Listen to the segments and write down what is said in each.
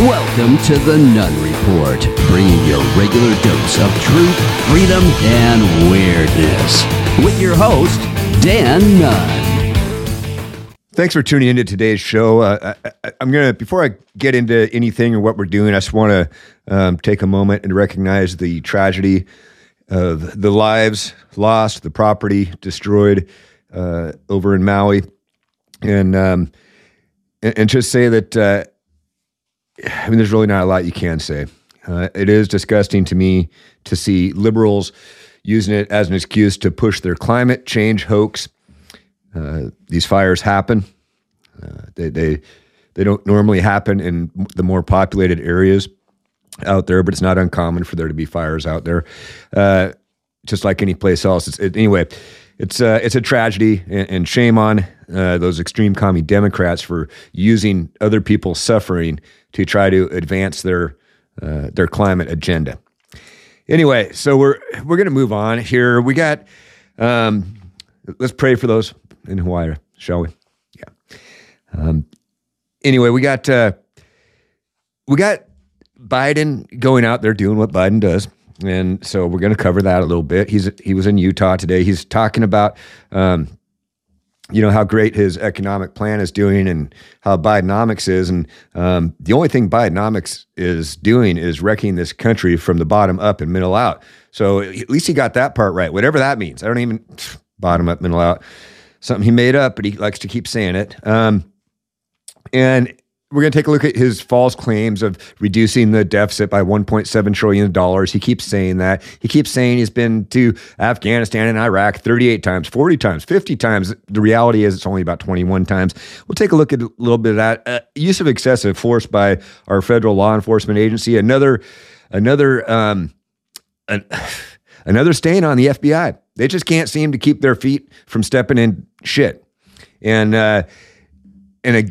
Welcome to the Nunn Report, bringing your regular dose of truth, freedom, and weirdness. With your host, Dan Nunn. Thanks for tuning into today's show. I'm going to, before I get into anything or what we're doing, I just want to take a moment and recognize the tragedy of the lives lost, the property destroyed over in Maui. And just say that, I mean, there's really not a lot you can say. It is disgusting to me to see liberals using it as an excuse to push their climate change hoax. These fires happen. They don't normally happen in the more populated areas out there, but it's not uncommon for there to be fires out there, just like any place else. Anyway, it's a tragedy, and shame on those extreme commie Democrats for using other people's suffering to try to advance their climate agenda. Anyway, so we're going to move on here. We got, let's pray for those in Hawaii, shall we? Yeah. Anyway, we got Biden going out there doing what Biden does. And so we're going to cover that a little bit. He was in Utah today. He's talking about, how great his economic plan is doing and how Bidenomics is. And the only thing Bidenomics is doing is wrecking this country from the bottom up and middle out. So at least he got that part right, whatever that means. I don't even, bottom up, middle out. Something he made up, but he likes to keep saying it. And we're going to take a look at his false claims of reducing the deficit by $1.7 trillion. He keeps saying that. He keeps saying he's been to Afghanistan and Iraq 38 times, 40 times, 50 times. The reality is it's only about 21 times. We'll take a look at a little bit of that. Use of excessive force by our federal law enforcement agency. Another stain on the FBI. They just can't seem to keep their feet from stepping in shit. And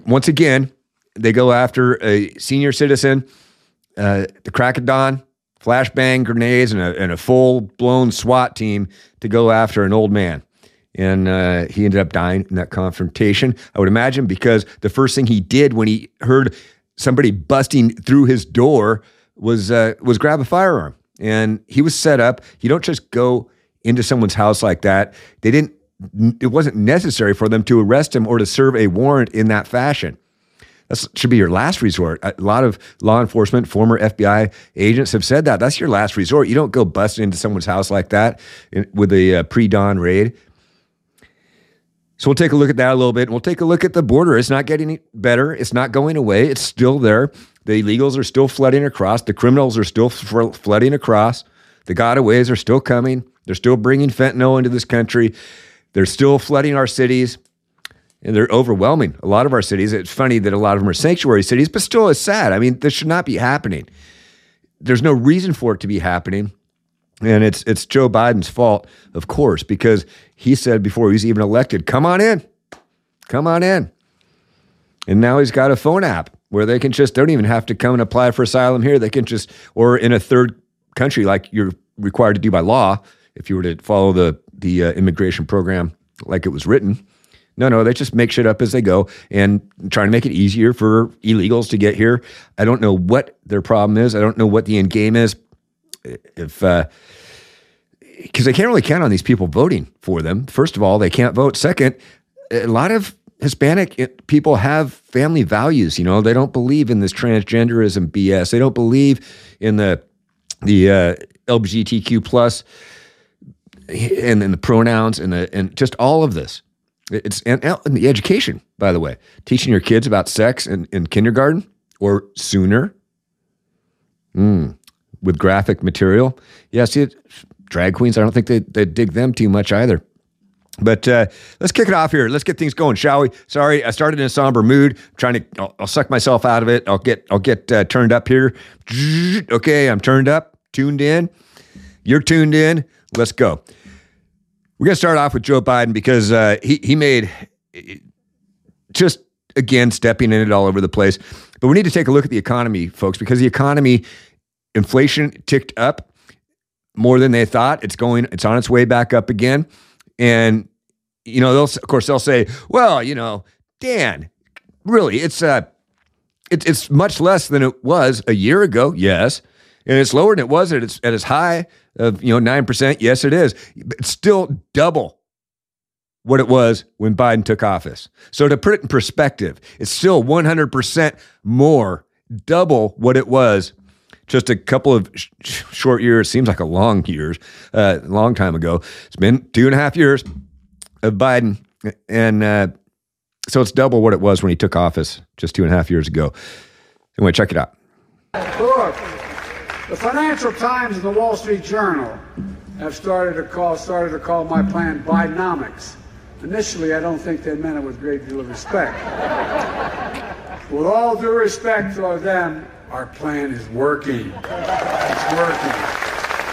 once again, they go after a senior citizen, the crack of dawn, flashbang grenades, and a full-blown SWAT team to go after an old man. And he ended up dying in that confrontation, I would imagine, because the first thing he did when he heard somebody busting through his door was grab a firearm. And he was set up. You don't just go into someone's house like that. It wasn't necessary for them to arrest him or to serve a warrant in that fashion. That should be your last resort. A lot of law enforcement, former FBI agents have said that. That's your last resort. You don't go busting into someone's house like that with a pre-dawn raid. So we'll take a look at that a little bit. We'll take a look at the border. It's not getting better. It's not going away. It's still there. The illegals are still flooding across. The criminals are still flooding across. The gotaways are still coming. They're still bringing fentanyl into this country. They're still flooding our cities. And they're overwhelming a lot of our cities. It's funny that a lot of them are sanctuary cities, but still it's sad. I mean, this should not be happening. There's no reason for it to be happening. And it's Joe Biden's fault, of course, because he said before he was even elected, come on in, come on in. And now he's got a phone app where they can just, don't even have to come and apply for asylum here. They can just, or in a third country, like you're required to do by law, if you were to follow the immigration program like it was written. No, they just make shit up as they go and trying to make it easier for illegals to get here. I don't know what their problem is. I don't know what the end game is. Because they can't really count on these people voting for them. First of all, they can't vote. Second, a lot of Hispanic people have family values. They don't believe in this transgenderism BS. They don't believe in the LGBTQ plus and then the pronouns and just all of this. It's and the education, by the way, teaching your kids about sex in kindergarten or sooner with graphic material. Yeah, see, drag queens, I don't think they dig them too much either. But let's kick it off here. Let's get things going, shall we? Sorry, I started in a somber mood. I'll suck myself out of it. I'll get turned up here. Okay, I'm turned up, tuned in. You're tuned in. Let's go. We're going to start off with Joe Biden because he made, just again, stepping in it all over the place. But we need to take a look at the economy, folks, because the economy, inflation ticked up more than they thought. It's on its way back up again. And, they'll say, Dan, really, it's It's much less than it was a year ago, yes. And it's lower than it was at its high of 9%. Yes, it is. It's still double what it was when Biden took office. So to put it in perspective, it's still 100% more, double what it was just a couple of short years, seems like a long years, long time ago. It's been 2.5 years of Biden. And so it's double what it was when he took office just 2.5 years ago. Anyway, check it out. Look, the Financial Times and the Wall Street Journal have started to call my plan Bidenomics. Initially, I don't think they meant it with a great deal of respect. With all due respect to them, our plan is working. It's working.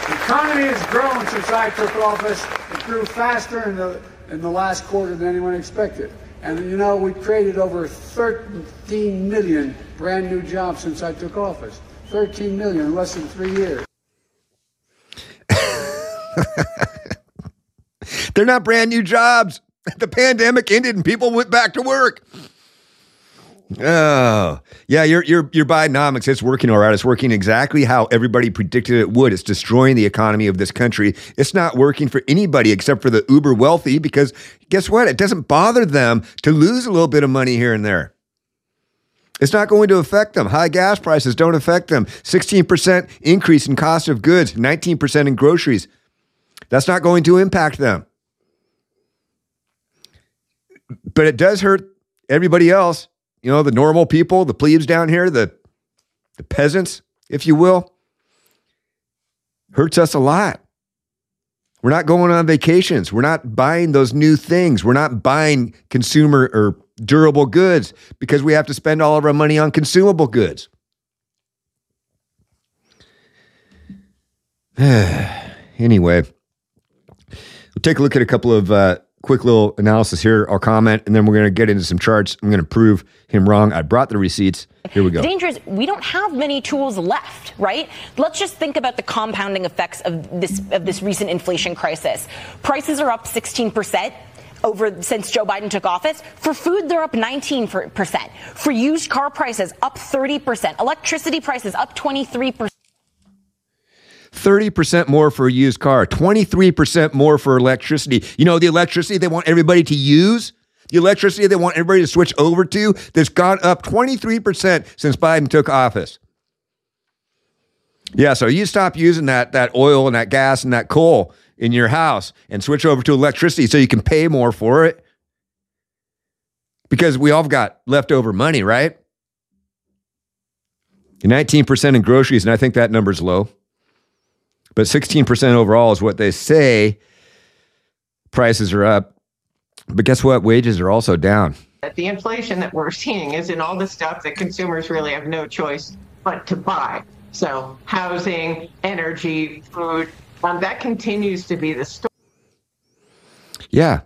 The economy has grown since I took office. It grew faster in the last quarter than anyone expected. And you know, we created over 13 million brand new jobs since I took office. 13 million in less than 3 years. They're not brand new jobs. The pandemic ended and people went back to work. Oh, yeah, your Bidenomics, it's working all right. It's working exactly how everybody predicted it would. It's destroying the economy of this country. It's not working for anybody except for the uber wealthy because guess what? It doesn't bother them to lose a little bit of money here and there. It's not going to affect them. High gas prices don't affect them. 16% increase in cost of goods, 19% in groceries. That's not going to impact them. But it does hurt everybody else. You know, the normal people, the plebes down here, the peasants, if you will, hurts us a lot. We're not going on vacations. We're not buying those new things. We're not buying consumer or durable goods because we have to spend all of our money on consumable goods. Anyway, we'll take a look at a couple of... quick little analysis here. I'll comment, and then we're going to get into some charts. I'm going to prove him wrong. I brought the receipts. Here we go. The danger is we don't have many tools left, right? Let's just think about the compounding effects of this recent inflation crisis. Prices are up 16%. Since Joe Biden took office. For food, they're up 19%. For used car prices, up 30%. Electricity prices up 23%. 30% more for a used car, 23% more for electricity. You know, the electricity they want everybody to use, the electricity they want everybody to switch over to, that's gone up 23% since Biden took office. Yeah, so you stop using that oil and that gas and that coal in your house and switch over to electricity so you can pay more for it. Because we all got leftover money, right? 19% in groceries, and I think that number's low. But 16% overall is what they say. Prices are up. But guess what? Wages are also down. The inflation that we're seeing is in all the stuff that consumers really have no choice but to buy. So housing, energy, food, that continues to be the story. Yeah.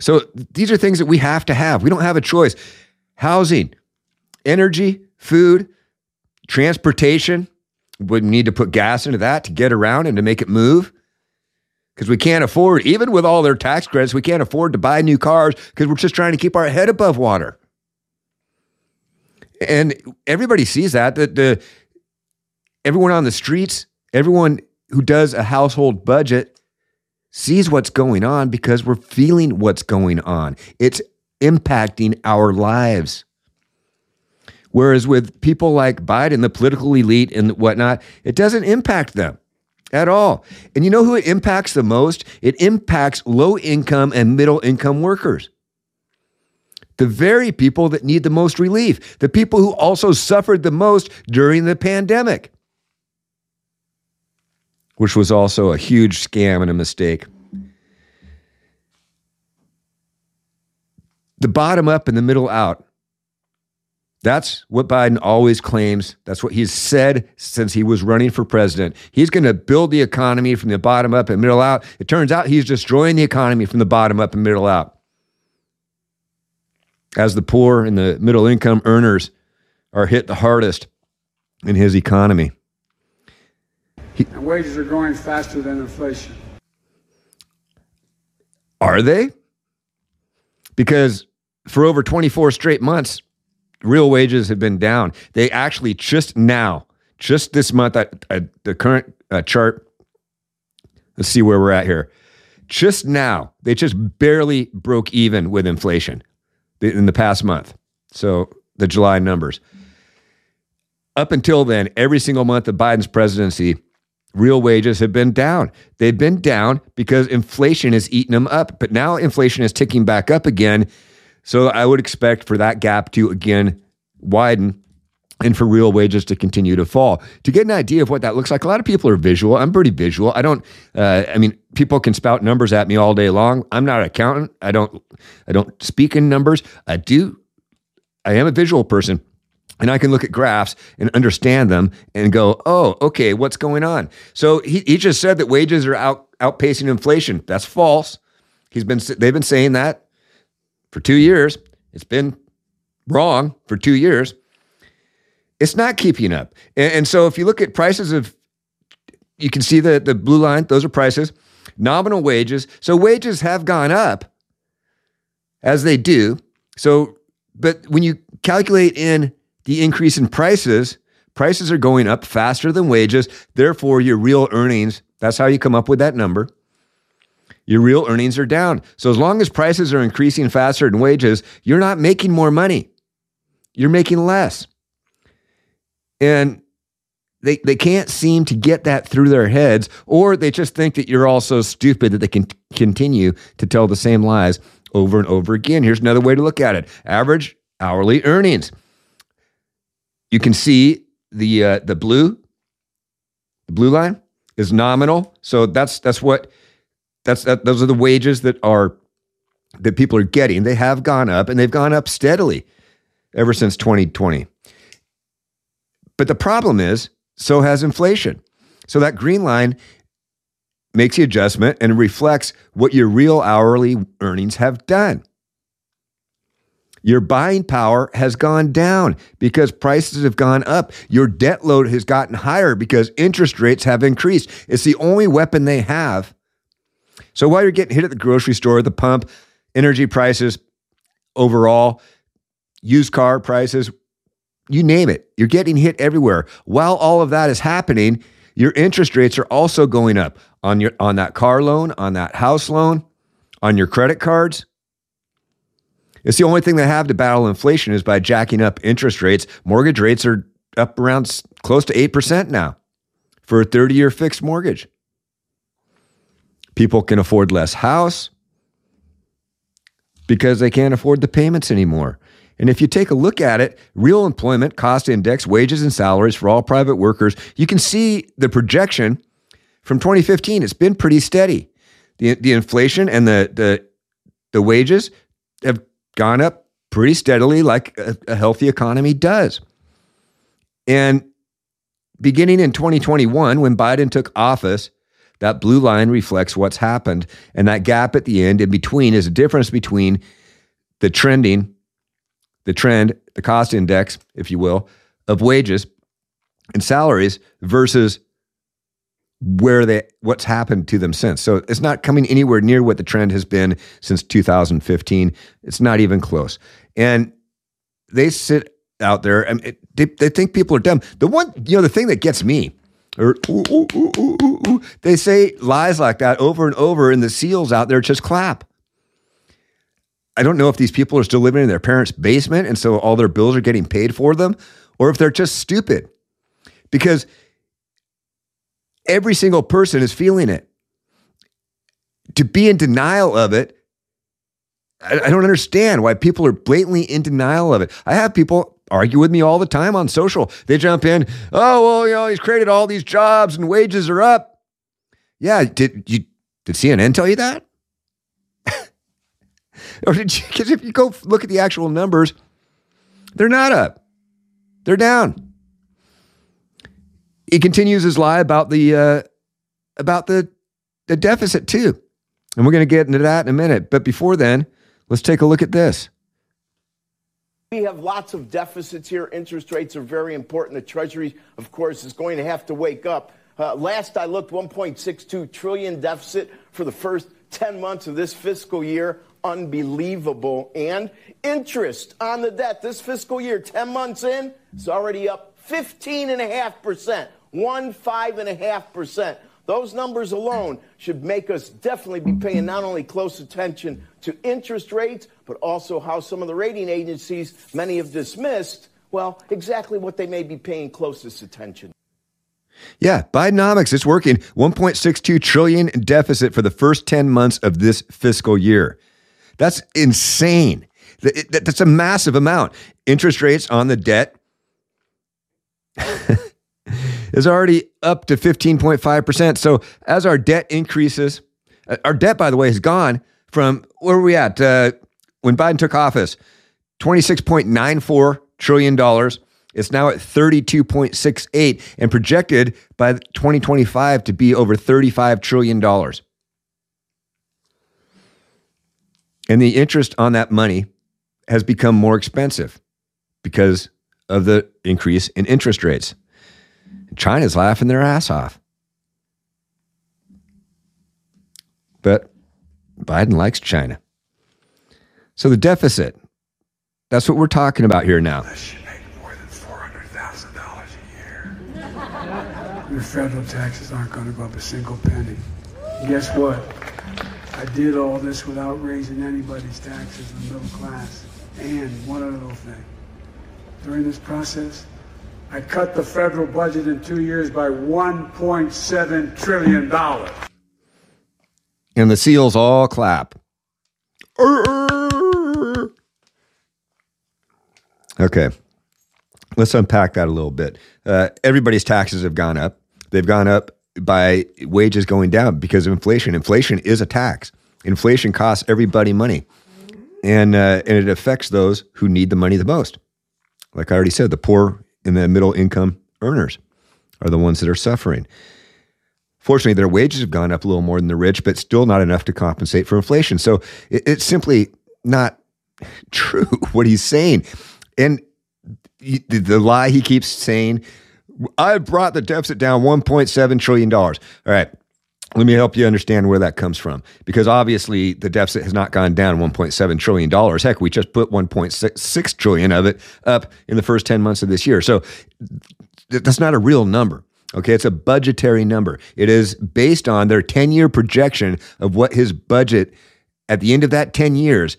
So these are things that we have to have. We don't have a choice. Housing, energy, food, transportation. Would need to put gas into that to get around and to make it move because we can't afford, even with all their tax credits, we can't afford to buy new cars because we're just trying to keep our head above water. And everybody sees that everyone on the streets, everyone who does a household budget sees what's going on because we're feeling what's going on. It's impacting our lives. Whereas with people like Biden, the political elite and whatnot, it doesn't impact them at all. And you know who it impacts the most? It impacts low-income and middle-income workers. The very people that need the most relief. The people who also suffered the most during the pandemic. Which was also a huge scam and a mistake. The bottom up and the middle out. That's what Biden always claims. That's what he's said since he was running for president. He's going to build the economy from the bottom up and middle out. It turns out he's destroying the economy from the bottom up and middle out. As the poor and the middle income earners are hit the hardest in his economy. And wages are growing faster than inflation. Are they? Because for over 24 straight months, Real wages have been down. They actually just now, just this month, the current chart, let's see where we're at here. Just now, they just barely broke even with inflation in the past month. So the July numbers. Up until then, every single month of Biden's presidency, real wages have been down. They've been down because inflation has eaten them up. But now inflation is ticking back up again. So I would expect for that gap to again widen and for real wages to continue to fall. To get an idea of what that looks like, a lot of people are visual. I'm pretty visual. People can spout numbers at me all day long. I'm not an accountant. I don't speak in numbers. I am a visual person. And I can look at graphs and understand them and go, oh, okay, what's going on? So he just said that wages are outpacing inflation. That's false. They've been saying that for 2 years. It's been wrong for 2 years. It's not keeping up. And so if you look at prices of, you can see the blue line, those are prices, nominal wages. So wages have gone up as they do. So, but when you calculate in the increase in prices are going up faster than wages. Therefore, your real earnings, that's how you come up with that number. Your real earnings are down. So as long as prices are increasing faster than wages, you're not making more money. You're making less. And they can't seem to get that through their heads, or they just think that you're all so stupid that they can continue to tell the same lies over and over again. Here's another way to look at it. Average hourly earnings. You can see the blue line is nominal. So those are the wages that people are getting. They have gone up, and they've gone up steadily ever since 2020. But the problem is, so has inflation. So that green line makes the adjustment and reflects what your real hourly earnings have done. Your buying power has gone down because prices have gone up. Your debt load has gotten higher because interest rates have increased. It's the only weapon they have. So while you're getting hit at the grocery store, the pump, energy prices overall, used car prices, you name it, you're getting hit everywhere. While all of that is happening, your interest rates are also going up on that car loan, on that house loan, on your credit cards. It's the only thing they have to battle inflation is by jacking up interest rates. Mortgage rates are up around close to 8% now for a 30-year fixed mortgage. People can afford less house because they can't afford the payments anymore. And if you take a look at it, real employment, cost index, wages and salaries for all private workers, you can see the projection from 2015. It's been pretty steady. The inflation and the wages have gone up pretty steadily like a healthy economy does. And beginning in 2021, when Biden took office, that blue line reflects what's happened. And that gap at the end in between is a difference between the cost index, if you will, of wages and salaries versus what's happened to them since. So it's not coming anywhere near what the trend has been since 2015. It's not even close. And they sit out there and they think people are dumb. The thing that gets me, they say lies like that over and over, and the SEALs out there just clap. I don't know if these people are still living in their parents' basement, and so all their bills are getting paid for them, or if they're just stupid, because every single person is feeling it. To be in denial of it, I don't understand why people are blatantly in denial of it. I have people argue with me all the time on social. They jump in, he's created all these jobs and wages are up. Yeah, did CNN tell you that? Or because if you go look at the actual numbers, they're not up. They're down. He continues his lie about the deficit too. And we're going to get into that in a minute. But before then, let's take a look at this. We have lots of deficits here. Interest rates are very important. The Treasury, of course, is going to have to wake up. Last I looked, $1.62 trillion deficit for the first 10 months of this fiscal year. unbelievable. And interest on the debt this fiscal year, 10 months in, it's already up 15.5%, 15.5%. Those numbers alone should make us definitely be paying not only close attention to interest rates, but also how some of the rating agencies, many have dismissed, well, exactly what they may be paying closest attention to. Yeah, Bidenomics, it's working. $1.62 trillion deficit for the first 10 months of this fiscal year. That's insane. That's a massive amount. Interest rates on the debt is already up to 15.5%. So as our debt increases, our debt, by the way, has gone from where were we at when Biden took office, $26.94 trillion. It's now at 32.68 and projected by 2025 to be over $35 trillion. And the interest on that money has become more expensive because of the increase in interest rates. China's laughing their ass off. But Biden likes China. So the deficit, that's what we're talking about here now. Your federal taxes aren't going to go up a single penny. Guess what? I did all this without raising anybody's taxes in the middle class. And one other little thing. During this process, I cut the federal budget in 2 years by $1.7 trillion. And the SEALs all clap. Okay. Let's unpack that a little bit. Everybody's taxes have gone up. They've gone up by wages going down because of inflation. Inflation is a tax. Inflation costs everybody money. And it affects those who need the money the most. Like I already said, the poor and the middle income earners are the ones that are suffering. Fortunately, their wages have gone up a little more than the rich, but still not enough to compensate for inflation. So it's simply not true what he's saying. And the lie he keeps saying, I brought the deficit down $1.7 trillion. All right, let me help you understand where that comes from. Because obviously the deficit has not gone down $1.7 trillion. Heck, we just put $1.6 trillion of it up in the first 10 months of this year. So that's not a real number. Okay, it's a budgetary number. It is based on their 10-year projection of what his budget, at the end of that 10 years,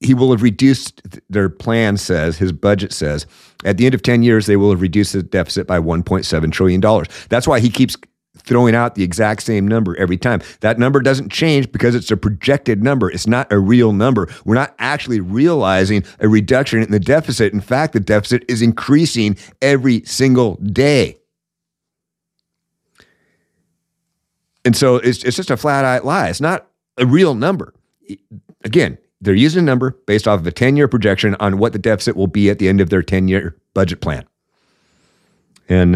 he will have reduced, their plan says, his budget says, at the end of 10 years, they will have reduced the deficit by $1.7 trillion. That's why he keeps throwing out the exact same number every time. That number doesn't change because it's a projected number. It's not a real number. We're not actually realizing a reduction in the deficit. In fact, the deficit is increasing every single day. And so it's just a flat-out lie. It's not a real number. Again, they're using a number based off of a 10-year projection on what the deficit will be at the end of their 10-year budget plan. And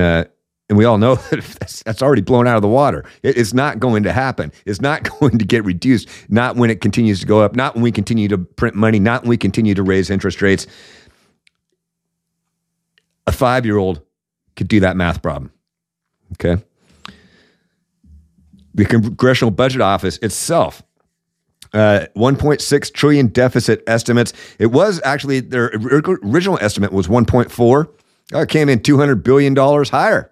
we all know that that's already blown out of the water. It's not going to happen. It's not going to get reduced, not when it continues to go up, not when we continue to print money, not when we continue to raise interest rates. A 5-year-old could do that math problem, okay? The Congressional Budget Office itself, $1.6 trillion deficit estimates. It was actually, their original estimate was 1.4. It came in $200 billion higher.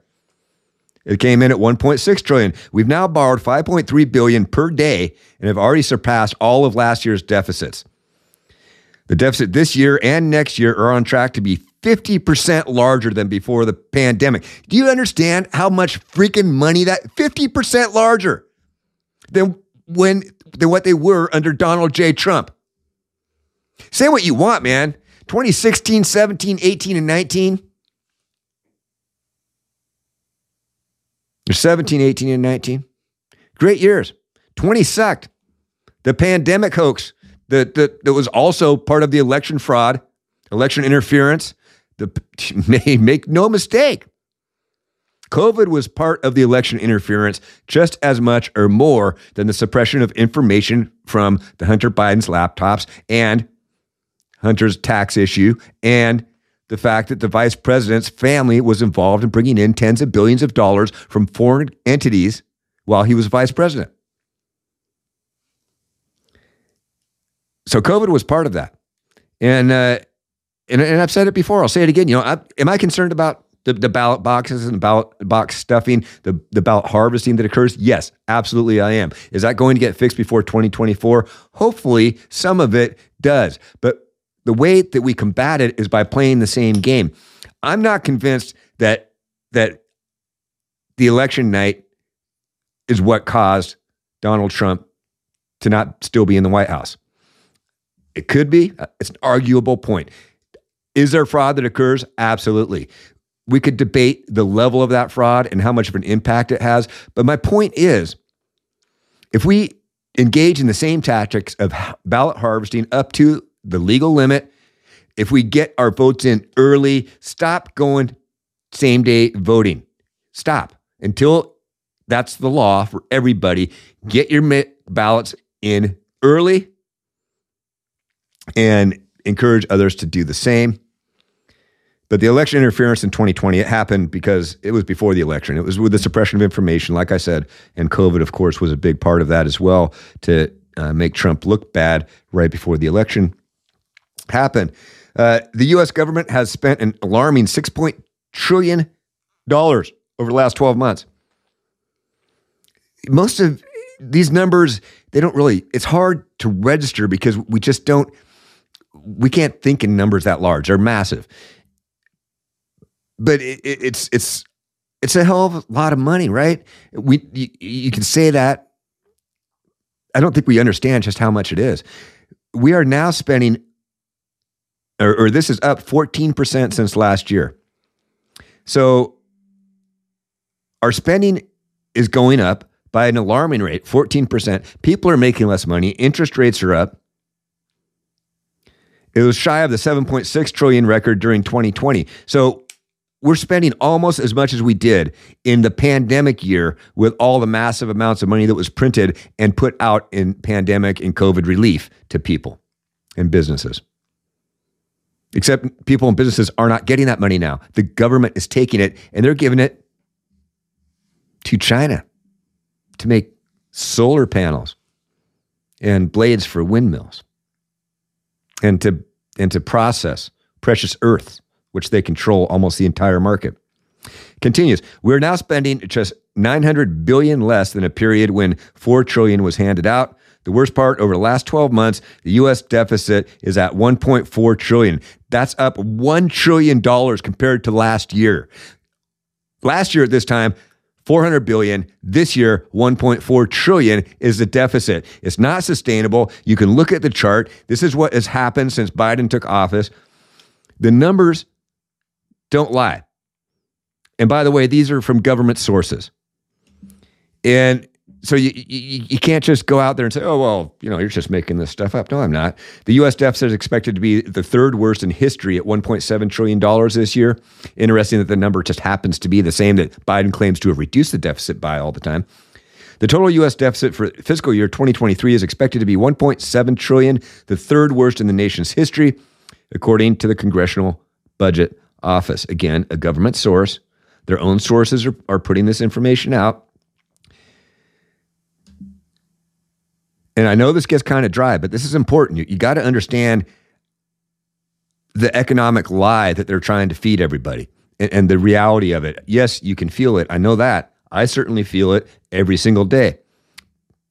It came in at 1.6 trillion. We've now borrowed 5.3 billion per day and have already surpassed all of last year's deficits. The deficit this year and next year are on track to be 50% larger than before the pandemic. Do you understand how much freaking money that, 50% larger than what they were under Donald J. Trump? Say what you want, man. 2016, 17, 18, and 19. Or 17, 18, and 19. Great years. 20 sucked. The pandemic hoax that was also part of the election fraud, election interference. Make no mistake. COVID was part of the election interference just as much or more than the suppression of information from the Hunter Biden's laptops and Hunter's tax issue and the fact that the vice president's family was involved in bringing in tens of billions of dollars from foreign entities while he was vice president. So COVID was part of that. And I've said it before, I'll say it again. You know, am I concerned about the ballot boxes and ballot box stuffing, the ballot harvesting that occurs? Yes, absolutely I am. Is that going to get fixed before 2024? Hopefully some of it does. But the way that we combat it is by playing the same game. I'm not convinced that the election night is what caused Donald Trump to not still be in the White House. It could be. It's an arguable point. Is there fraud that occurs? Absolutely. We could debate the level of that fraud and how much of an impact it has. But my point is, if we engage in the same tactics of ballot harvesting up to the legal limit, if we get our votes in early, stop going same-day voting. Stop. Until that's the law for everybody. Get your ballots in early and encourage others to do the same. But the election interference in 2020, it happened because it was before the election. It was with the suppression of information, like I said, and COVID, of course, was a big part of that as well to make Trump look bad right before the election happened. The U.S. government has spent an alarming $6 trillion over the last 12 months. Most of these numbers, they don't really, it's hard to register because we just don't, we can't think in numbers that large. They're massive. But it's a hell of a lot of money, right? You can say that. I don't think we understand just how much it is. We are now spending, or this is up 14% since last year. So our spending is going up by an alarming rate, 14%. People are making less money. Interest rates are up. It was shy of the 7.6 trillion record during 2020. So we're spending almost as much as we did in the pandemic year with all the massive amounts of money that was printed and put out in pandemic and COVID relief to people and businesses. Except people and businesses are not getting that money now. The government is taking it and they're giving it to China to make solar panels and blades for windmills and to process precious earth, which they control almost the entire market. Continues, we're now spending just $900 billion less than a period when $4 trillion was handed out. The worst part, over the last 12 months, the U.S. deficit is at $1.4 trillion. That's up $1 trillion compared to last year. Last year at this time, $400 billion. This year, $1.4 trillion is the deficit. It's not sustainable. You can look at the chart. This is what has happened since Biden took office. The numbers don't lie. And by the way, these are from government sources. And so you can't just go out there and say, oh, well, you know, you're just making this stuff up. No, I'm not. The U.S. deficit is expected to be the third worst in history at $1.7 trillion this year. Interesting that the number just happens to be the same that Biden claims to have reduced the deficit by all the time. The total U.S. deficit for fiscal year 2023 is expected to be $1.7 trillion, the third worst in the nation's history, according to the Congressional Budget Office. Again, a government source. Their own sources are putting this information out. And I know this gets kind of dry, but this is important. You got to understand the economic lie that they're trying to feed everybody and the reality of it. Yes, you can feel it. I know that. I certainly feel it every single day.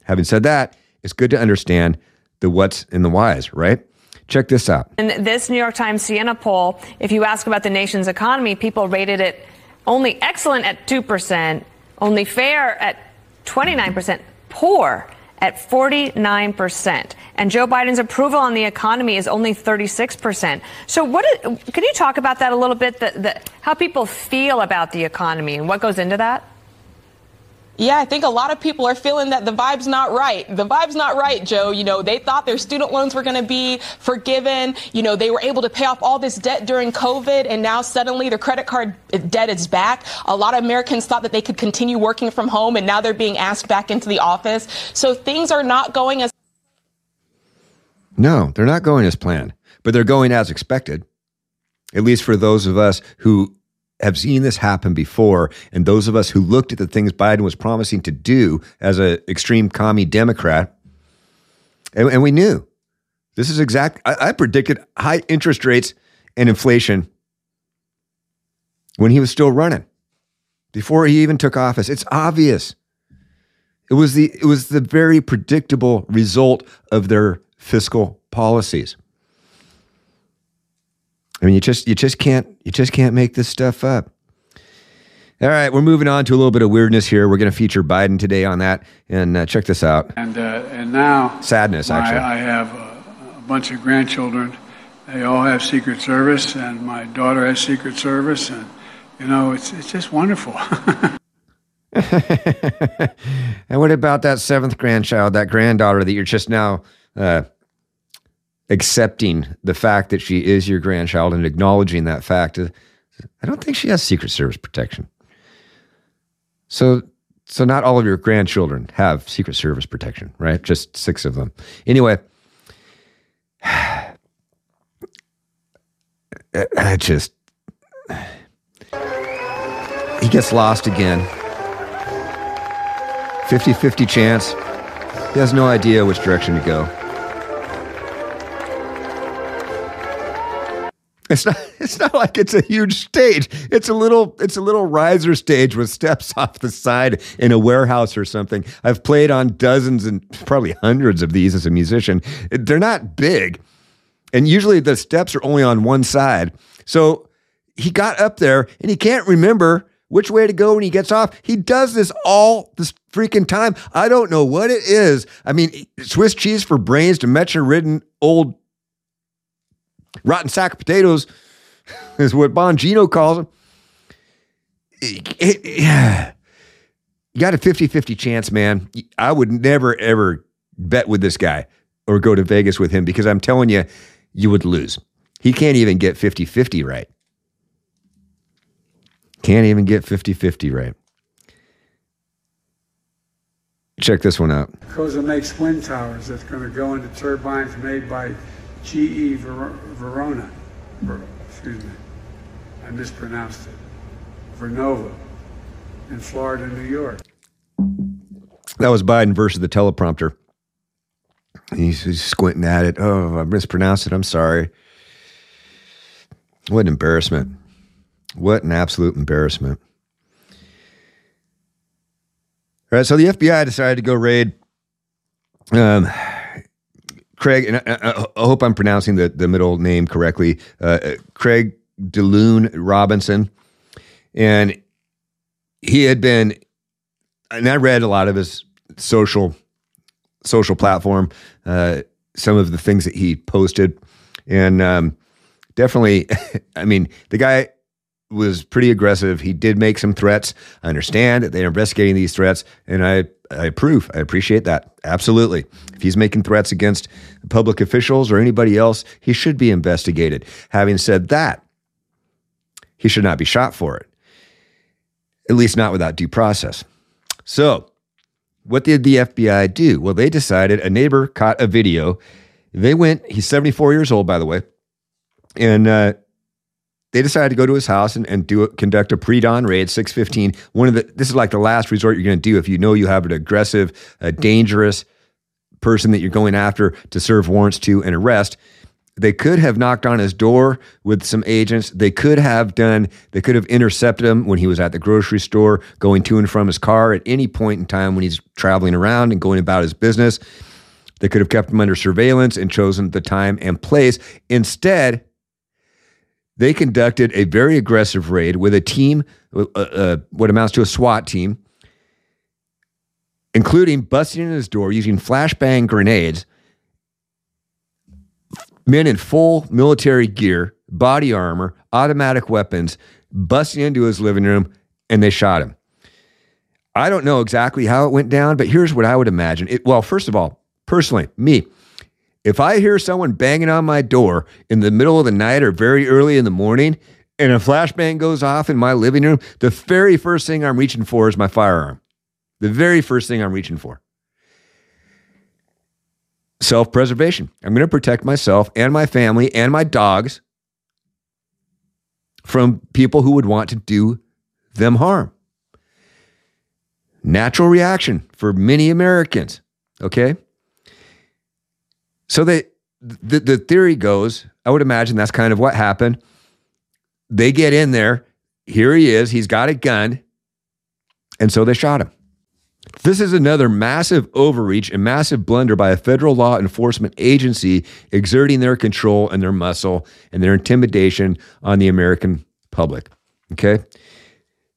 Having said that, it's good to understand the what's and the whys, right? Check this out. In this New York Times Siena poll, if you ask about the nation's economy, people rated it only excellent at 2%, only fair at 29%, poor at 49%. And Joe Biden's approval on the economy is only 36%. So can you talk about that a little bit, how people feel about the economy and what goes into that? Yeah, I think a lot of people are feeling that the vibe's not right. The vibe's not right, Joe. You know, they thought their student loans were going to be forgiven. You know, they were able to pay off all this debt during COVID, and now suddenly their credit card debt is back. A lot of Americans thought that they could continue working from home, and now they're being asked back into the office. So things are not going as... No, they're not going as planned, but they're going as expected, at least for those of us who have seen this happen before, and those of us who looked at the things Biden was promising to do as an extreme commie Democrat, and we knew This is exact. I predicted high interest rates and inflation when he was still running, before he even took office. It's obvious. It was the very predictable result of their fiscal policies. I mean, you just can't make this stuff up. All right, we're moving on to a little bit of weirdness here. We're going to feature Biden today on that, and check this out. And now, sadness. Actually, I have a bunch of grandchildren. They all have Secret Service, and my daughter has Secret Service, and you know, it's just wonderful. And what about that seventh grandchild, that granddaughter that you're just now accepting the fact that she is your grandchild and acknowledging that fact? I don't think she has Secret Service protection. So not all of your grandchildren have Secret Service protection, right? Just 6 of them. Anyway, he gets lost again. 50-50 chance. He has no idea which direction to go. It's not like it's a huge stage. It's a little riser stage with steps off the side in a warehouse or something. I've played on dozens and probably hundreds of these as a musician. They're not big. And usually the steps are only on one side. So he got up there and he can't remember which way to go when he gets off. He does this all this freaking time. I don't know what it is. I mean, Swiss cheese for brains, dementia-ridden old rotten sack of potatoes is what Bongino calls them. You got a 50-50 chance, man. I would never, ever bet with this guy or go to Vegas with him, because I'm telling you, you would lose. He can't even get 50-50 right. Can't even get 50-50 right. Check this one out. Cosa makes wind towers that's going to go into turbines made by GE Verona, excuse me, I mispronounced it, Vernova, in Florida, New York. That was Biden versus the teleprompter. He's squinting at it. Oh, I mispronounced it. I'm sorry. What an embarrassment. What an absolute embarrassment. All right, so the FBI decided to go raid Craig, and I hope I'm pronouncing the middle name correctly, Craig DeLune Robinson. And he had been, and I read a lot of his social platform, some of the things that he posted. And definitely, I mean, the guy was pretty aggressive. He did make some threats. I understand that they're investigating these threats, and I approve. I appreciate that. Absolutely. If he's making threats against public officials or anybody else, he should be investigated. Having said that, he should not be shot for it, at least not without due process. So what did the FBI do? Well, they decided a neighbor caught a video. They went, he's 74 years old, by the way, and they decided to go to his house and conduct a pre-dawn raid, 6:15. This is like the last resort you're going to do if you know you have an aggressive, dangerous person that you're going after to serve warrants to and arrest. They could have knocked on his door with some agents. They could have intercepted him when he was at the grocery store, going to and from his car at any point in time when he's traveling around and going about his business. They could have kept him under surveillance and chosen the time and place. Instead, they conducted a very aggressive raid with a team, what amounts to a SWAT team, including busting in his door using flashbang grenades, men in full military gear, body armor, automatic weapons, busting into his living room, and they shot him. I don't know exactly how it went down, but here's what I would imagine. Well, first of all, personally, me, if I hear someone banging on my door in the middle of the night or very early in the morning and a flashbang goes off in my living room, the very first thing I'm reaching for is my firearm. The very first thing I'm reaching for. Self-preservation. I'm going to protect myself and my family and my dogs from people who would want to do them harm. Natural reaction for many Americans, okay? So they the theory goes, I would imagine that's kind of what happened. They get in there. Here he is. He's got a gun. And so they shot him. This is another massive overreach and massive blunder by a federal law enforcement agency exerting their control and their muscle and their intimidation on the American public. Okay?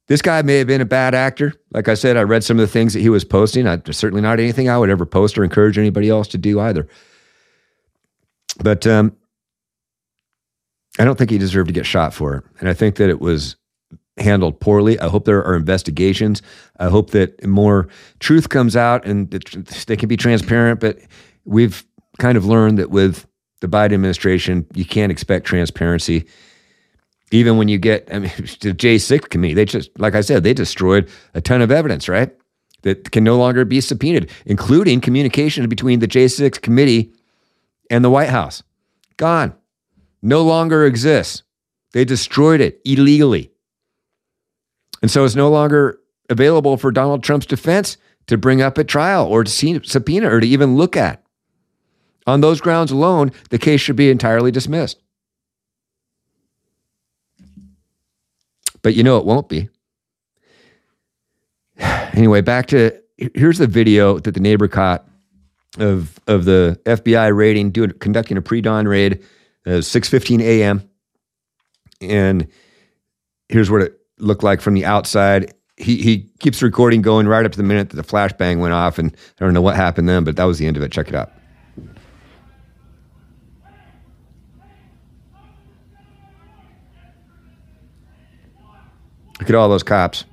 This guy may have been a bad actor. Like I said, I read some of the things that he was posting. Certainly not anything I would ever post or encourage anybody else to do either. But I don't think he deserved to get shot for it. And I think that it was handled poorly. I hope there are investigations. I hope that more truth comes out and they can be transparent, but we've kind of learned that with the Biden administration, you can't expect transparency. Even when you get, I mean, the J6 committee, they just, like I said, they destroyed a ton of evidence, right? That can no longer be subpoenaed, including communications between the J6 committee and the White House. Gone. No longer exists. They destroyed it illegally. And so it's no longer available for Donald Trump's defense to bring up at trial or to subpoena or to even look at. On those grounds alone, the case should be entirely dismissed. But you know it won't be. Anyway, back to, here's the video that the neighbor caught of the FBI raiding, conducting a pre-dawn raid, 6:15 a.m. And here's what it looked like from the outside. He keeps recording going right up to the minute that the flashbang went off, and I don't know what happened then, but that was the end of it. Check it out. Look at all those cops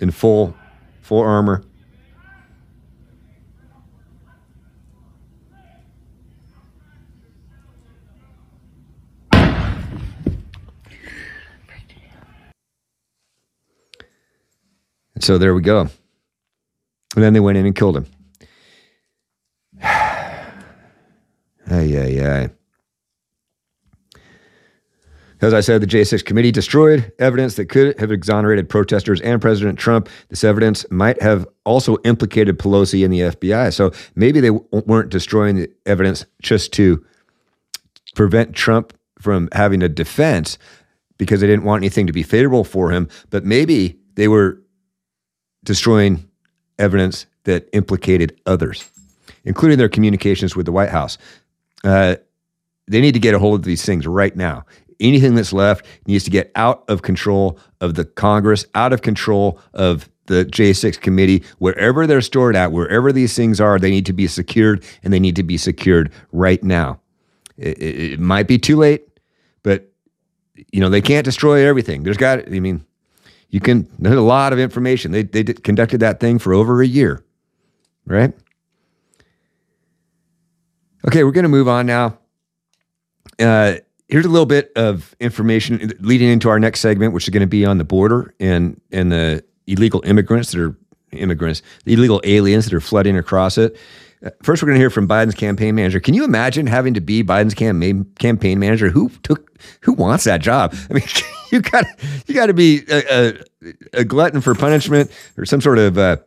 in full armor. So there we go. And then they went in and killed him. Ay. As I said, the J6 committee destroyed evidence that could have exonerated protesters and President Trump. This evidence might have also implicated Pelosi and the FBI. So maybe they weren't destroying the evidence just to prevent Trump from having a defense because they didn't want anything to be favorable for him. But maybe they were destroying evidence that implicated others, including their communications with the White House. They need to get a hold of these things right now. Anything that's left needs to get out of control of the Congress, out of control of the J6 committee. Wherever they're stored at, wherever these things are, they need to be secured, and they need to be secured right now. It might be too late, but you know they can't destroy everything. There's a lot of information. They conducted that thing for over a year, right? Okay, we're going to move on now. Here's a little bit of information leading into our next segment, which is going to be on the border and the illegal the illegal aliens that are flooding across it. First, we're going to hear from Biden's campaign manager. Can you imagine having to be Biden's campaign manager? Who wants that job? I mean, you got to be a glutton for punishment or some sort of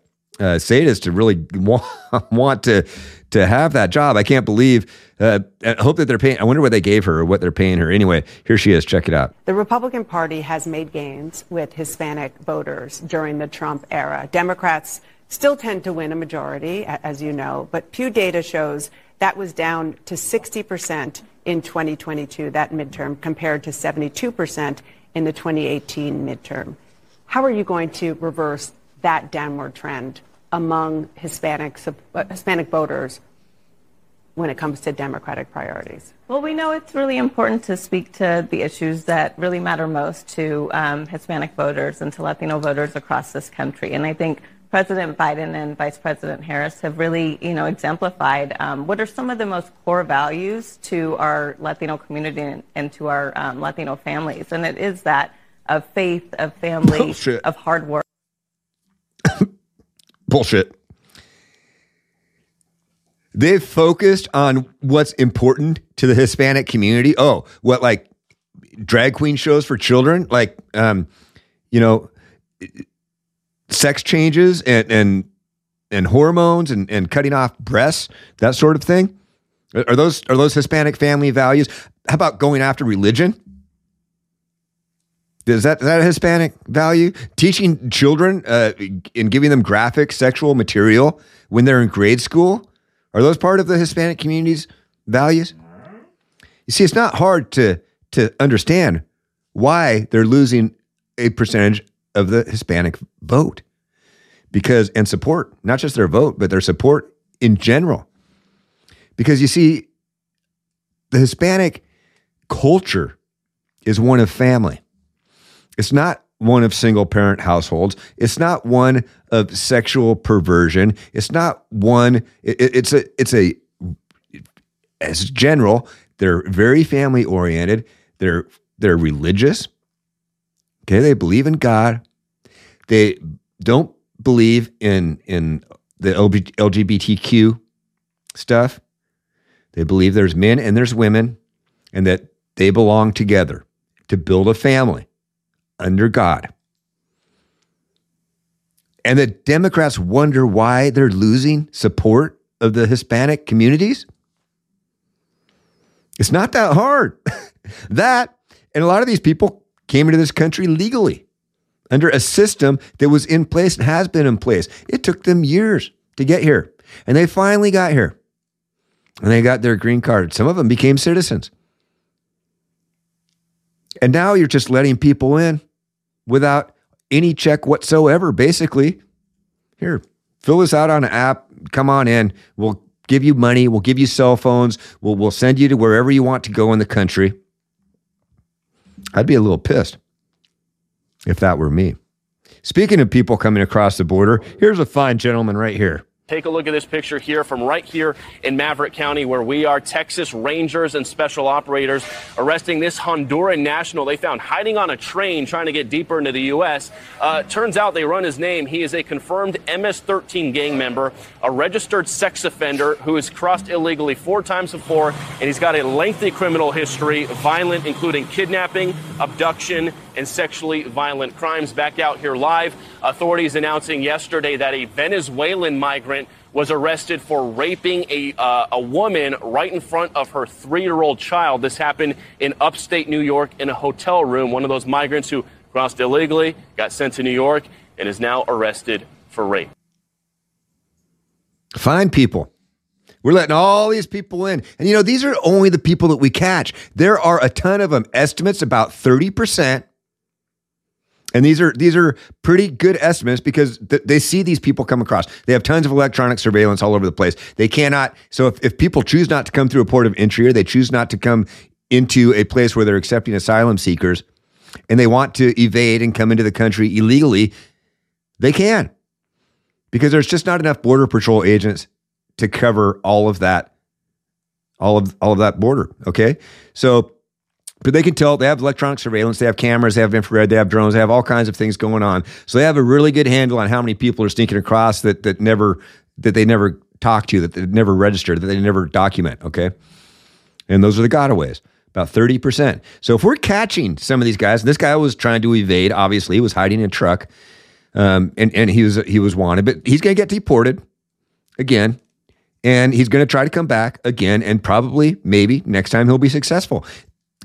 sadist to really want to have that job. I can't believe. I hope that they're paying. I wonder what they gave her or what they're paying her. Anyway, here she is. Check it out. The Republican Party has made gains with Hispanic voters during the Trump era. Democrats still tend to win a majority, as you know, but Pew data shows that was down to 60% in 2022, that midterm, compared to 72% in the 2018 midterm. How are you going to reverse that downward trend among Hispanic voters when it comes to Democratic priorities? Well, we know it's really important to speak to the issues that really matter most to Hispanic voters and to Latino voters across this country, and I think President Biden and Vice President Harris have really, exemplified what are some of the most core values to our Latino community and to our Latino families. And it is that of faith, of family, bullshit, of hard work. Bullshit. They've focused on what's important to the Hispanic community. Oh, what, like drag queen shows for children? Like, sex changes and hormones and cutting off breasts, that sort of thing. Are those Hispanic family values? How about going after religion? Is that a Hispanic value? Teaching children and giving them graphic sexual material when they're in grade school? Are those part of the Hispanic community's values? You see, it's not hard to understand why they're losing a percentage of the Hispanic vote because and support, not just their vote, but their support in general. Because you see, the Hispanic culture is one of family. It's not one of single-parent households. It's not one of sexual perversion. It's not one. As general, they're very family-oriented. They're religious. Okay, they believe in God. They don't believe in the LGBTQ stuff. They believe there's men and there's women, and that they belong together to build a family under God. And the Democrats wonder why they're losing support of the Hispanic communities? It's not that hard. That, and a lot of these people came into this country legally under a system that was in place and has been in place. It took them years to get here. And they finally got here. And they got their green card. Some of them became citizens. And now you're just letting people in without any check whatsoever, basically. Here, fill this out on an app. Come on in. We'll give you money. We'll give you cell phones. We'll send you to wherever you want to go in the country. I'd be a little pissed if that were me. Speaking of people coming across the border, here's a fine gentleman right here. Take a look at this picture here from right here in Maverick County where we are. Texas Rangers and special operators arresting this Honduran national they found hiding on a train trying to get deeper into the U.S. Turns out they run his name. He is a confirmed MS-13 gang member, a registered sex offender who has crossed illegally 4 times before, and he's got a lengthy criminal history, violent, including kidnapping, abduction, and sexually violent crimes. Back out here live, authorities announcing yesterday that a Venezuelan migrant was arrested for raping a woman right in front of her 3-year-old child. This happened in upstate New York in a hotel room. One of those migrants who crossed illegally, got sent to New York, and is now arrested for rape. Fine people. We're letting all these people in. And, these are only the people that we catch. There are a ton of them. Estimates about 30%. And these are pretty good estimates because they see these people come across. They have tons of electronic surveillance all over the place. They cannot. So if people choose not to come through a port of entry or they choose not to come into a place where they're accepting asylum seekers and they want to evade and come into the country illegally, they can because there's just not enough Border Patrol agents to cover all of that border. Okay, so. But they can tell, they have electronic surveillance, they have cameras, they have infrared, they have drones, they have all kinds of things going on. So they have a really good handle on how many people are sneaking across that they never talk to, that they never register, that they never document, okay? And those are the gotaways, about 30%. So if we're catching some of these guys, this guy was trying to evade, obviously, he was hiding in a truck, and he was wanted, but he's going to get deported again. And he's going to try to come back again, and probably, maybe, next time he'll be successful.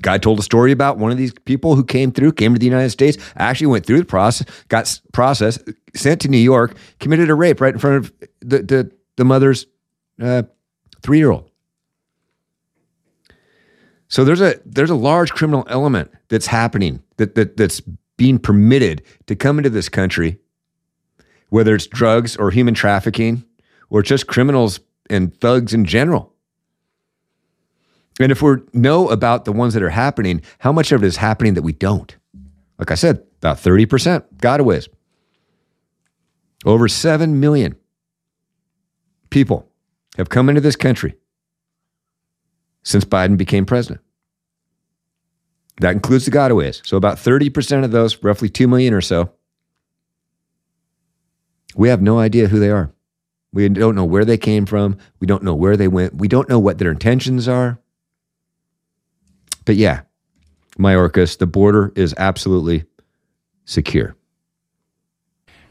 Guy told a story about one of these people who came to the United States, actually went through the process, got processed, sent to New York, committed a rape right in front of the mother's 3-year-old. So there's a large criminal element that's happening, that's being permitted to come into this country, whether it's drugs or human trafficking or just criminals and thugs in general. And if we know about the ones that are happening, how much of it is happening that we don't? Like I said, about 30% gotaways. Over 7 million people have come into this country since Biden became president. That includes the gotaways. So about 30% of those, roughly 2 million or so, we have no idea who they are. We don't know where they came from. We don't know where they went. We don't know what their intentions are. But yeah, Mayorkas, the border is absolutely secure.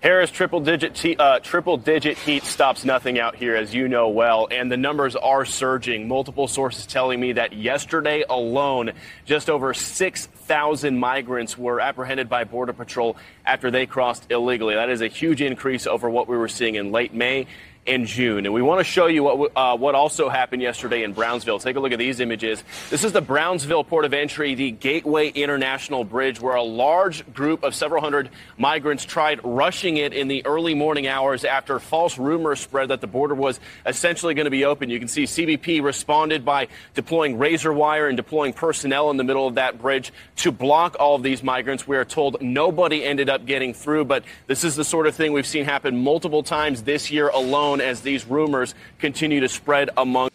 Harris, triple digit heat stops nothing out here, as you know well, and the numbers are surging. Multiple sources telling me that yesterday alone, just over 6,000 migrants were apprehended by Border Patrol after they crossed illegally. That is a huge increase over what we were seeing in late May and June. And we want to show you what also happened yesterday in Brownsville. Take a look at these images. This is the Brownsville port of entry, the Gateway International Bridge, where a large group of several hundred migrants tried rushing it in the early morning hours after false rumors spread that the border was essentially going to be open. You can see CBP responded by deploying razor wire and deploying personnel in the middle of that bridge to block all of these migrants. We are told nobody ended up getting through, but this is the sort of thing we've seen happen multiple times this year alone, as these rumors continue to spread among.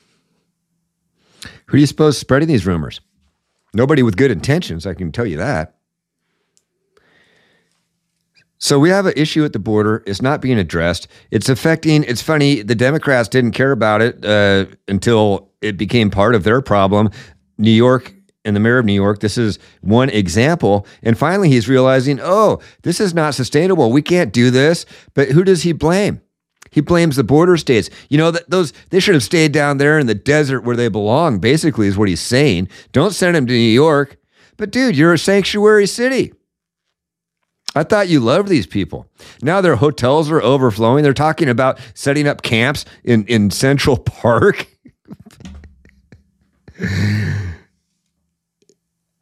Who do you suppose is spreading these rumors? Nobody with good intentions, I can tell you that. So we have an issue at the border. It's not being addressed. It's affecting, it's funny, the Democrats didn't care about it until it became part of their problem. New York and the mayor of New York, this is one example. And finally, he's realizing, oh, this is not sustainable. We can't do this. But who does he blame? He blames the border states. You know, they should have stayed down there in the desert where they belong, basically, is what he's saying. Don't send them to New York. But, dude, you're a sanctuary city. I thought you loved these people. Now their hotels are overflowing. They're talking about setting up camps in Central Park. I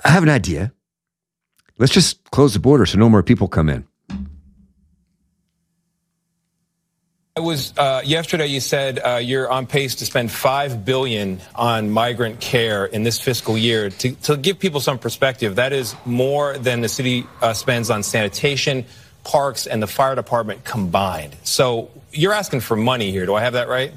have an idea. Let's just close the border so no more people come in. It was yesterday you said you're on pace to spend $5 billion on migrant care in this fiscal year. To give people some perspective, that is more than the city spends on sanitation, parks, and the fire department combined. So you're asking for money here. Do I have that right?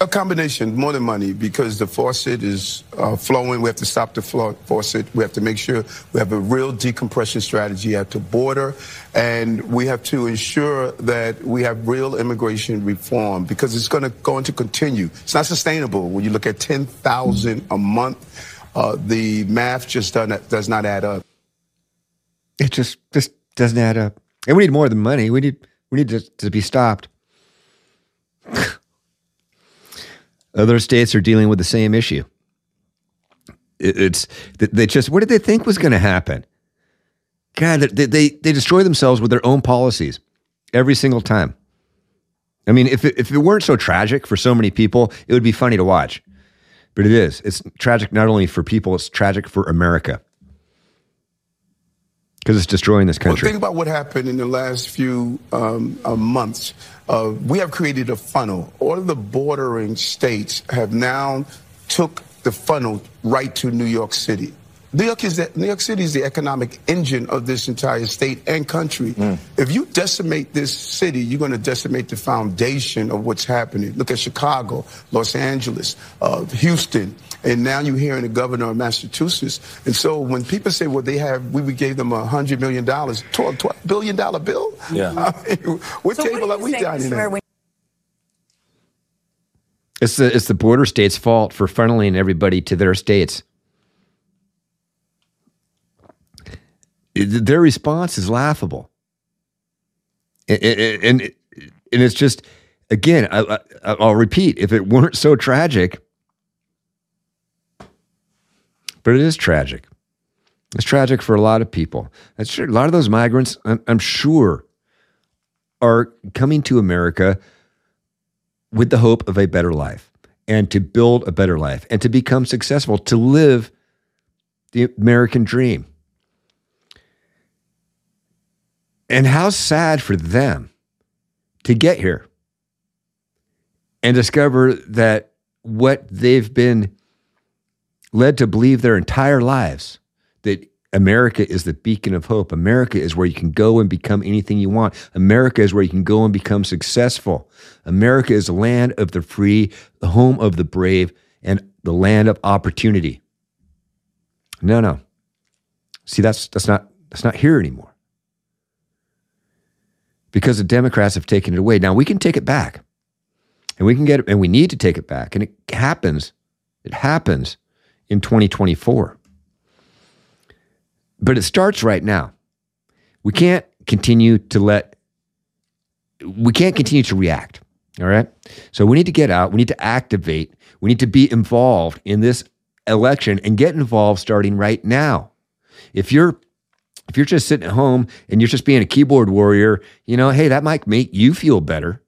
A combination, more than money, because the faucet is flowing. We have to stop the faucet. We have to make sure we have a real decompression strategy at the border. And we have to ensure that we have real immigration reform, because it's going to continue. It's not sustainable. When you look at 10,000 a month, the math just does not add up. It just doesn't add up. And we need more than money. We need to be stopped. Other states are dealing with the same issue. What did they think was going to happen? God, they destroy themselves with their own policies every single time. I mean, if it weren't so tragic for so many people, it would be funny to watch. But it is. It's tragic not only for people, it's tragic for America. Because it's destroying this country. Well, think about what happened in the last few months. We have created a funnel. All of the bordering states have now took the funnel right to New York City. New York City is the economic engine of this entire state and country. Mm. If you decimate this city, you're going to decimate the foundation of what's happening. Look at Chicago, Los Angeles, Houston. And now you're hearing the governor of Massachusetts. And so when people say, well, we gave them $100 million, $12 billion bill? Yeah. I mean, what so table what are we dining at? It's the border state's fault for funneling everybody to their states. Their response is laughable. And it's just, again, I'll repeat, if it weren't so tragic... But it is tragic. It's tragic for a lot of people. A lot of those migrants, I'm sure, are coming to America with the hope of a better life and to build a better life and to become successful, to live the American dream. And how sad for them to get here and discover that what they've been led to believe their entire lives, that America is the beacon of hope. America is where you can go and become anything you want. America is where you can go and become successful. America is the land of the free, the home of the brave, and the land of opportunity. No. See, that's not here anymore. Because the Democrats have taken it away. Now we can take it back. And we can get it, and we need to take it back. And it happens. In 2024. But it starts right now. We can't continue to let we can't continue to react, all right? So we need to get out. We need to activate. We need to be involved in this election and get involved starting right now. If you're just sitting at home and you're just being a keyboard warrior, you know, hey, that might make you feel better.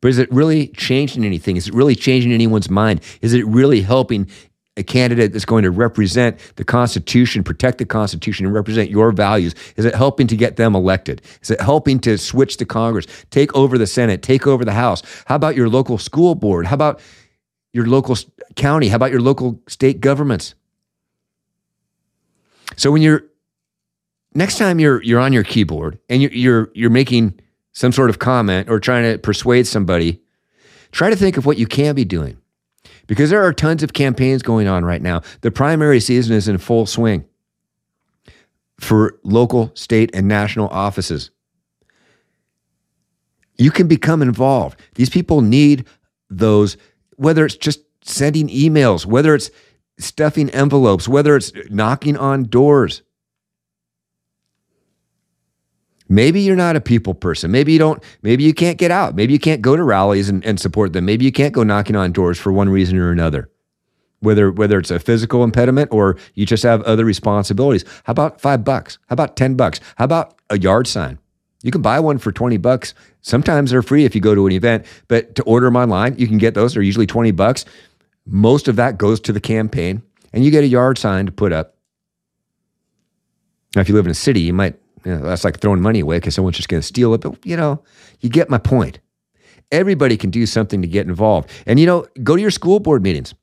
But is it really changing anything? Is it really changing anyone's mind? Is it really helping a candidate that's going to represent the Constitution, protect the Constitution, and represent your values? Is it helping to get them elected? Is it helping to switch to Congress, take over the Senate, take over the House? How about your local school board? How about your local county? How about your local state governments? So when you're, next time you're on your keyboard and you're making some sort of comment or trying to persuade somebody, try to think of what you can be doing, because there are tons of campaigns going on right now. The primary season is in full swing for local, state, and national offices. You can become involved. These people need those, whether it's just sending emails, whether it's stuffing envelopes, whether it's knocking on doors. Maybe you're not a people person. Maybe you can't get out. Maybe you can't go to rallies and support them. Maybe you can't go knocking on doors for one reason or another, whether it's a physical impediment or you just have other responsibilities. How about $5? How about $10? How about a yard sign? You can buy one for $20. Sometimes they're free if you go to an event, but to order them online, you can get those. They're usually $20. Most of that goes to the campaign, and you get a yard sign to put up. Now, if you live in a city, you might, you know, that's like throwing money away because someone's just going to steal it. But, you know, you get my point. Everybody can do something to get involved. And, you know, go to your school board meetings.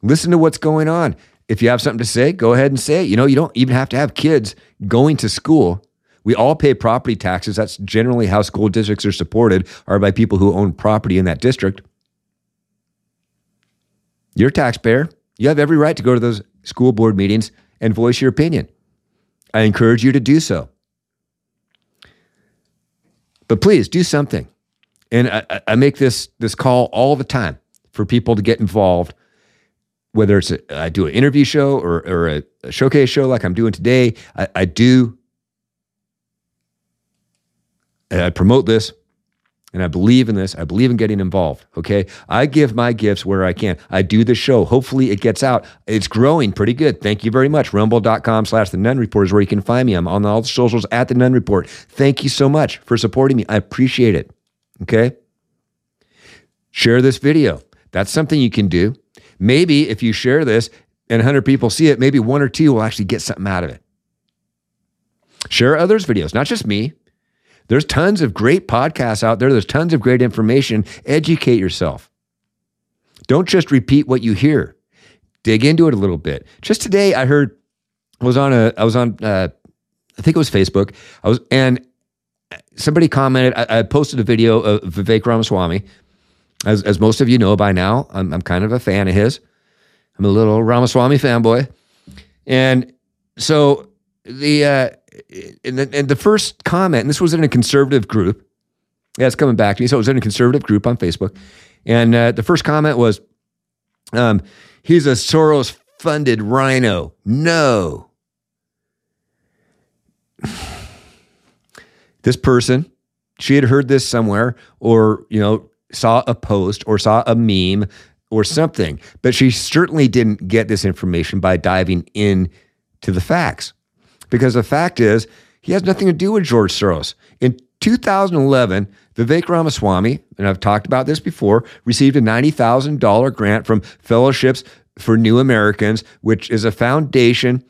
Listen to what's going on. If you have something to say, go ahead and say it. You know, you don't even have to have kids going to school. We all pay property taxes. That's generally how school districts are supported, are by people who own property in that district. You're a taxpayer. You have every right to go to those school board meetings and voice your opinion. I encourage you to do so. But please do something. And I make this call all the time for people to get involved, whether it's I do an interview show or a showcase show like I'm doing today. I promote this, and I believe in this. I believe in getting involved, okay? I give my gifts where I can. I do the show. Hopefully it gets out. It's growing pretty good. Thank you very much. Rumble.com/TheNunnReport is where you can find me. I'm on all the socials at The Nunn Report. Thank you so much for supporting me. I appreciate it, okay? Share this video. That's something you can do. Maybe if you share this and 100 people see it, maybe one or two will actually get something out of it. Share others' videos, not just me. There's tons of great podcasts out there. There's tons of great information. Educate yourself. Don't just repeat what you hear. Dig into it a little bit. Just today, I heard, I think it was Facebook. And somebody commented, I posted a video of Vivek Ramaswamy. As most of you know by now, I'm kind of a fan of his. I'm a little Ramaswamy fanboy. And so the first comment, and this was in a conservative group. Yeah, it's coming back to me. So it was in a conservative group on Facebook. And the first comment was, he's a Soros-funded rhino. No. This person, she had heard this somewhere or, you know, saw a post or saw a meme or something, but she certainly didn't get this information by diving in to the facts. Because the fact is, he has nothing to do with George Soros. In 2011, Vivek Ramaswamy, and I've talked about this before, received a $90,000 grant from Fellowships for New Americans, which is a foundation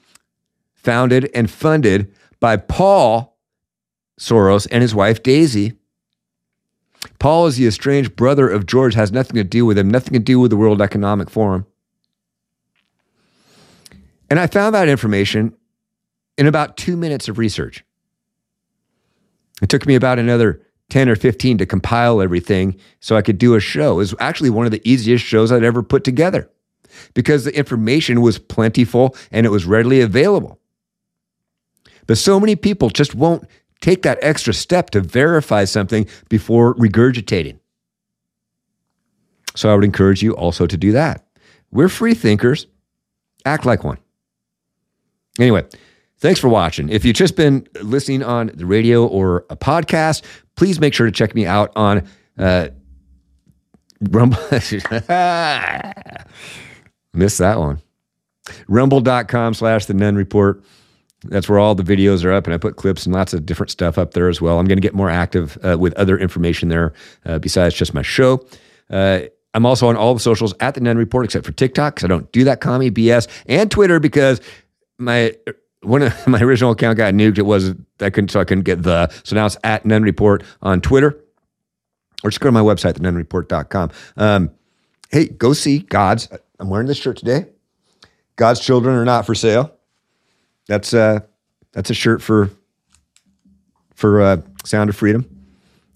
founded and funded by Paul Soros and his wife, Daisy. Paul is the estranged brother of George, has nothing to do with him, nothing to do with the World Economic Forum. And I found that information in about 2 minutes of research. It took me about another 10 or 15 to compile everything so I could do a show. It was actually one of the easiest shows I'd ever put together because the information was plentiful and it was readily available. But so many people just won't take that extra step to verify something before regurgitating. So I would encourage you also to do that. We're free thinkers. Act like one. Anyway, Thanks for watching. If you've just been listening on the radio or a podcast, please make sure to check me out on Rumble. Missed that one. Rumble.com/TheNunnReport. That's where all the videos are up, and I put clips and lots of different stuff up there as well. I'm going to get more active with other information there besides just my show. I'm also on all the socials at The Nunn Report, except for TikTok, because I don't do that commie BS, and Twitter, because my original account got nuked. It was I couldn't get the, so now it's at Nunn Report on Twitter, or just go to my website, thenunnreport.com. Hey, go see God's. I'm wearing this shirt today. God's children are not for sale. That's a shirt for Sound of Freedom.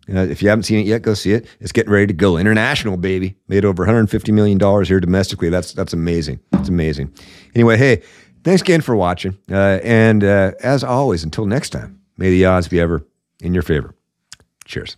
If you haven't seen it yet, go see it. It's getting ready to go international, baby. Made over $150 million here domestically. That's amazing. It's amazing. Anyway, hey, thanks again for watching. And as always, until next time, may the odds be ever in your favor. Cheers.